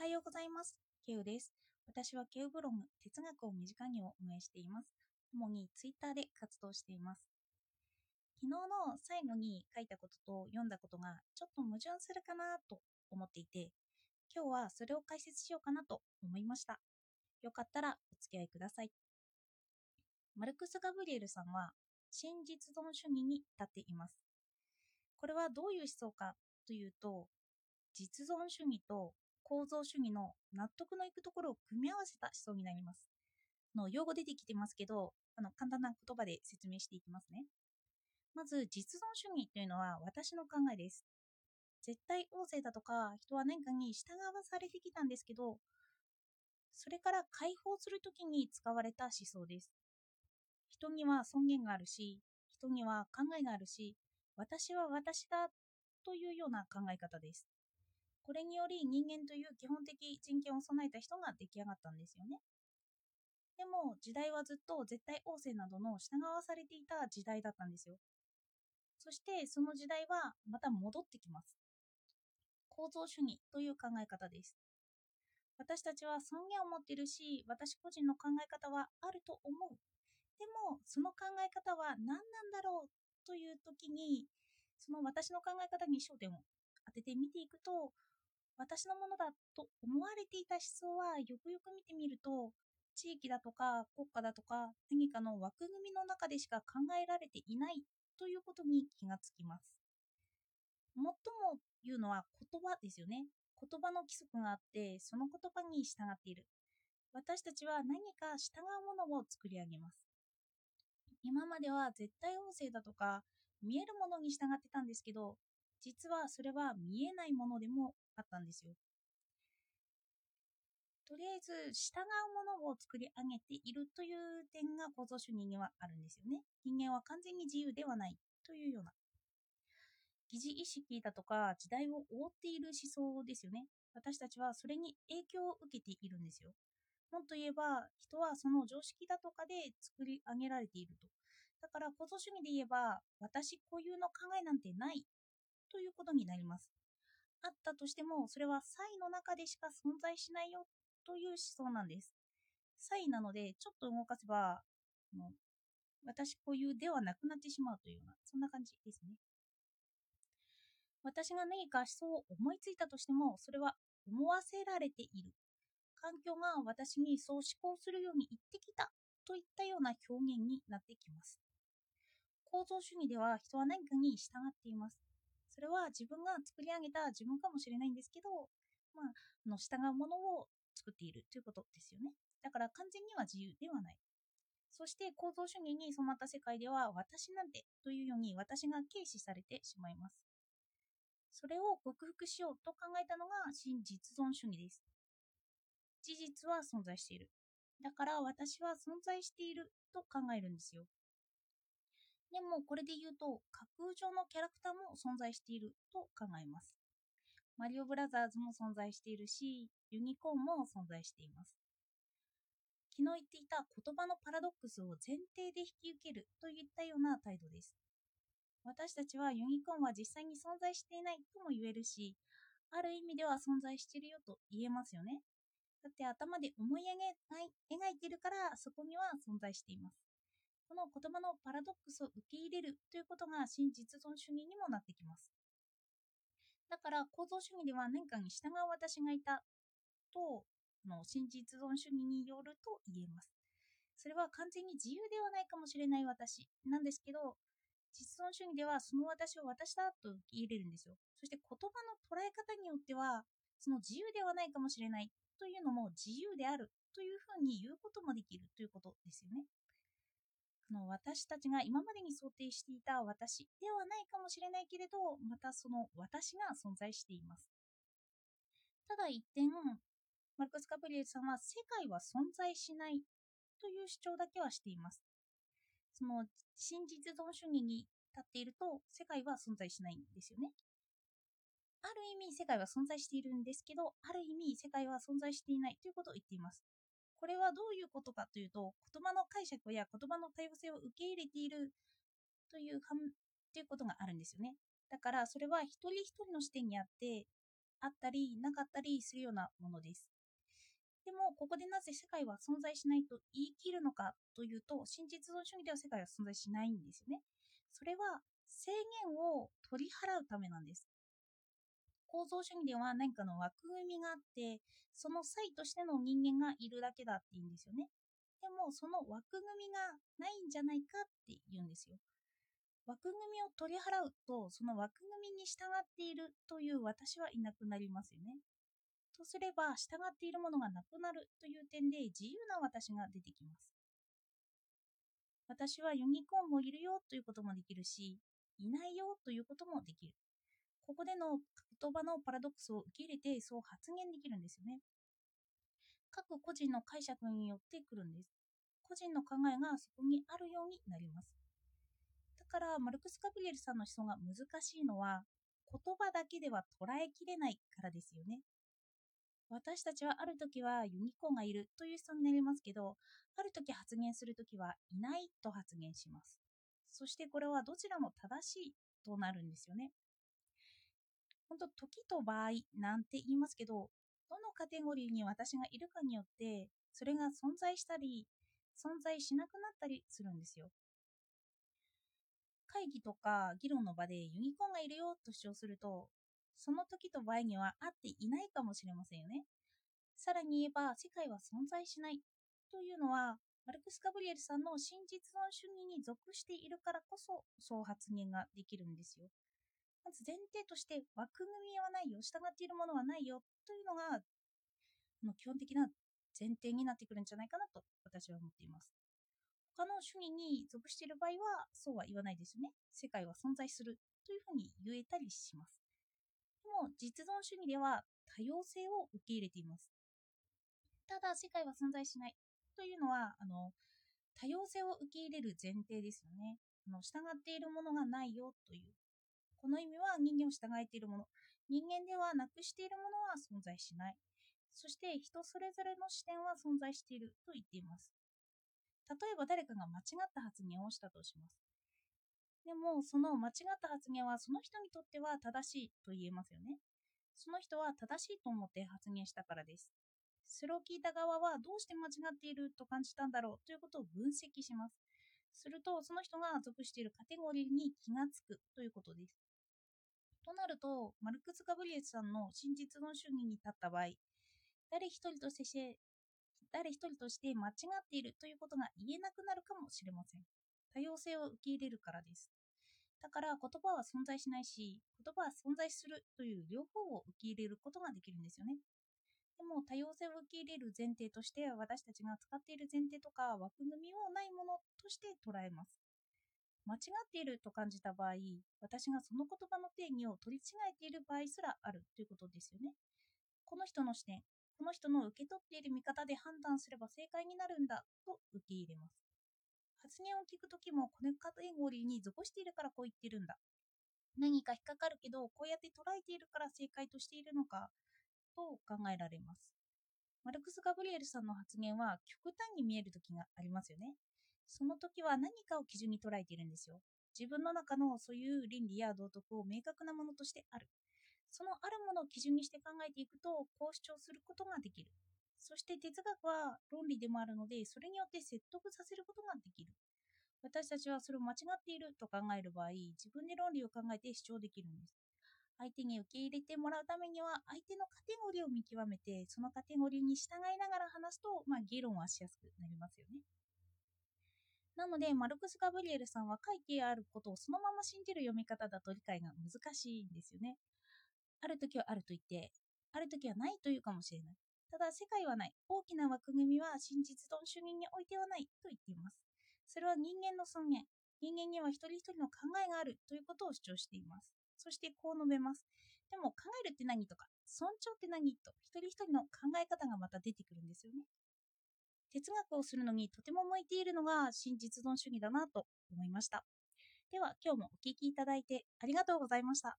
おはようございます。ケウです。私はケウブログ哲学を身近にを運営しています。主にツイッターで活動しています。昨日の最後に書いたことと読んだことがちょっと矛盾するかなと思っていて、今日はそれを解説しようかなと思いました。よかったらお付き合いください。マルクス・ガブリエルさんは新実存主義に立っています。これはどういう思想かというと、実存主義と構造主義の納得のいくところを組み合わせた思想になります。用語出てきてますけど、簡単な言葉で説明していきますね。まず実存主義というのは私の考えです。絶対王政だとか人は何かに従わされてきたんですけど、それから解放するときに使われた思想です。人には尊厳があるし、人には考えがあるし、私は私だというような考え方です。これにより人間という基本的人権を備えた人が出来上がったんですよね。でも時代はずっと絶対王政などの従わされていた時代だったんですよ。そしてその時代はまた戻ってきます。構造主義という考え方です。私たちは尊厳を持っているし、私個人の考え方はあると思う。でもその考え方は何なんだろうという時に、その私の考え方に焦点を当てて見ていくと、私のものだと思われていた思想はよくよく見てみると、地域だとか国家だとか何かの枠組みの中でしか考えられていないということに気がつきます。最も言うのは言葉ですよね。言葉の規則があって、その言葉に従っている。私たちは何か従うものを作り上げます。今までは絶対王政だとか見えるものに従ってたんですけど、実はそれは見えないものでもあったんですよ。とりあえず従うものを作り上げているという点が構造主義にはあるんですよね。人間は完全に自由ではないというような疑似意識だとか時代を覆っている思想ですよね。私たちはそれに影響を受けているんですよ。もっと言えば、人はその常識だとかで作り上げられていると。だから構造主義で言えば、私固有の考えなんてないということになります。あったとしても、それは差異の中でしか存在しないよという思想なんです。差異なので、ちょっと動かせば、私固有ではなくなってしまうというような、そんな感じですね。私が何か思想を思いついたとしても、それは思わせられている。環境が私にそう思考するように言ってきたといったような表現になってきます。構造主義では人は何かに従っています。それは自分が作り上げた自分かもしれないんですけど、従うものを作っているということですよね。だから完全には自由ではない。そして構造主義に染まった世界では、私なんてというように私が軽視されてしまいます。それを克服しようと考えたのが新実存主義です。事実は存在している。だから私は存在していると考えるんですよ。でもこれで言うと、架空上のキャラクターも存在していると考えます。マリオブラザーズも存在しているし、ユニコーンも存在しています。昨日言っていた言葉のパラドックスを前提で引き受けるといったような態度です。私たちはユニコーンは実際に存在していないとも言えるし、ある意味では存在しているよと言えますよね。だって頭で思い描いているから、そこには存在しています。この言葉のパラドックスを受け入れるということが新実存主義にもなってきます。だから構造主義では何かに従う私がいたと、新実存主義によると言えます。それは完全に自由ではないかもしれない私なんですけど、実存主義ではその私を私だと受け入れるんですよ。そして言葉の捉え方によっては、その自由ではないかもしれないというのも自由であるというふうに言うこともできるということですよね。私たちが今までに想定していた私ではないかもしれないけれど、またその私が存在しています。ただ一点、マルクス・ガブリエルさんは世界は存在しないという主張だけはしています。その新実存主義に立っていると、世界は存在しないんですよね。ある意味世界は存在しているんですけど、ある意味世界は存在していないということを言っています。これはどういうことかというと、言葉の解釈や言葉の多様性を受け入れているということがあるんですよね。だからそれは一人一人の視点にあって、あったりなかったりするようなものです。でも、ここでなぜ世界は存在しないと言い切るのかというと、新実存主義では世界は存在しないんですよね。それは制限を取り払うためなんです。構造主義では何かの枠組みがあって、その際としての人間がいるだけだって言うんですよね。でも、その枠組みがないんじゃないかって言うんですよ。枠組みを取り払うと、その枠組みに従っているという私はいなくなりますよね。とすれば、従っているものがなくなるという点で、自由な私が出てきます。私はユニコーンもいるよということもできるし、いないよということもできる。ここでの言葉のパラドックスを受け入れて、そう発言できるんですよね。各個人の解釈によってくるんです。個人の考えがそこにあるようになります。だから、マルクス・ガブリエルさんの思想が難しいのは、言葉だけでは捉えきれないからですよね。私たちはある時はユニコーンがいるという人になりますけど、ある時発言する時はいないと発言します。そしてこれはどちらも正しいとなるんですよね。本当、時と場合なんて言いますけど、どのカテゴリーに私がいるかによって、それが存在したり、存在しなくなったりするんですよ。会議とか議論の場でユニコーンがいるよと主張すると、その時と場合には合っていないかもしれませんよね。さらに言えば、世界は存在しないというのは、マルクス・ガブリエルさんの新実存主義に属しているからこそ、そう発言ができるんですよ。まず前提として、枠組みはないよ、従っているものはないよというのが基本的な前提になってくるんじゃないかなと私は思っています。他の主義に属している場合はそうは言わないですよね。世界は存在するというふうに言えたりします。でも、実存主義では多様性を受け入れています。ただ、世界は存在しないというのは多様性を受け入れる前提ですよね。従っているものがないよという、この意味は人間を従えているもの、人間ではなくしているものは存在しない。そして人それぞれの視点は存在していると言っています。例えば、誰かが間違った発言をしたとします。でも、その間違った発言はその人にとっては正しいと言えますよね。その人は正しいと思って発言したからです。それを聞いた側はどうして間違っていると感じたんだろうということを分析します。すると、その人が属しているカテゴリーに気がつくということです。となると、マルクス・ガブリエルさんの新実存主義に立った場合、誰一人として間違っているということが言えなくなるかもしれません。多様性を受け入れるからです。だから、言葉は存在しないし、言葉は存在するという両方を受け入れることができるんですよね。でも、多様性を受け入れる前提として、私たちが使っている前提とか枠組みをないものとして捉えます。間違っていると感じた場合、私がその言葉の定義を取り違えている場合すらあるということですよね。この人の視点、この人の受け取っている見方で判断すれば正解になるんだと受け入れます。発言を聞くときも、このカテゴリーに属しているからこう言ってるんだ。何か引っかかるけど、こうやって捉えているから正解としているのか。と考えられます。マルクス・ガブリエルさんの発言は極端に見える時がありますよね。その時は何かを基準に捉えているんですよ。自分の中のそういう倫理や道徳を明確なものとしてある。そのあるものを基準にして考えていくと、こう主張することができる。そして哲学は論理でもあるので、それによって説得させることができる。私たちはそれを間違っていると考える場合、自分で論理を考えて主張できるんです。相手に受け入れてもらうためには、相手のカテゴリーを見極めて、そのカテゴリーに従いながら話すと、議論はしやすくなりますよね。なので、マルクス・ガブリエルさんは書いてあることをそのまま信じる読み方だと理解が難しいんですよね。ある時はあると言って、ある時はないというかもしれない。ただ、世界はない。大きな枠組みは新実存主義においてはないと言っています。それは人間の尊厳。人間には一人一人の考えがあるということを主張しています。そしてこう述べます。でも、考えるって何とか、尊重って何と、一人一人の考え方がまた出てくるんですよね。哲学をするのにとても向いているのが新実存主義だなと思いました。では、今日もお聞きいただいてありがとうございました。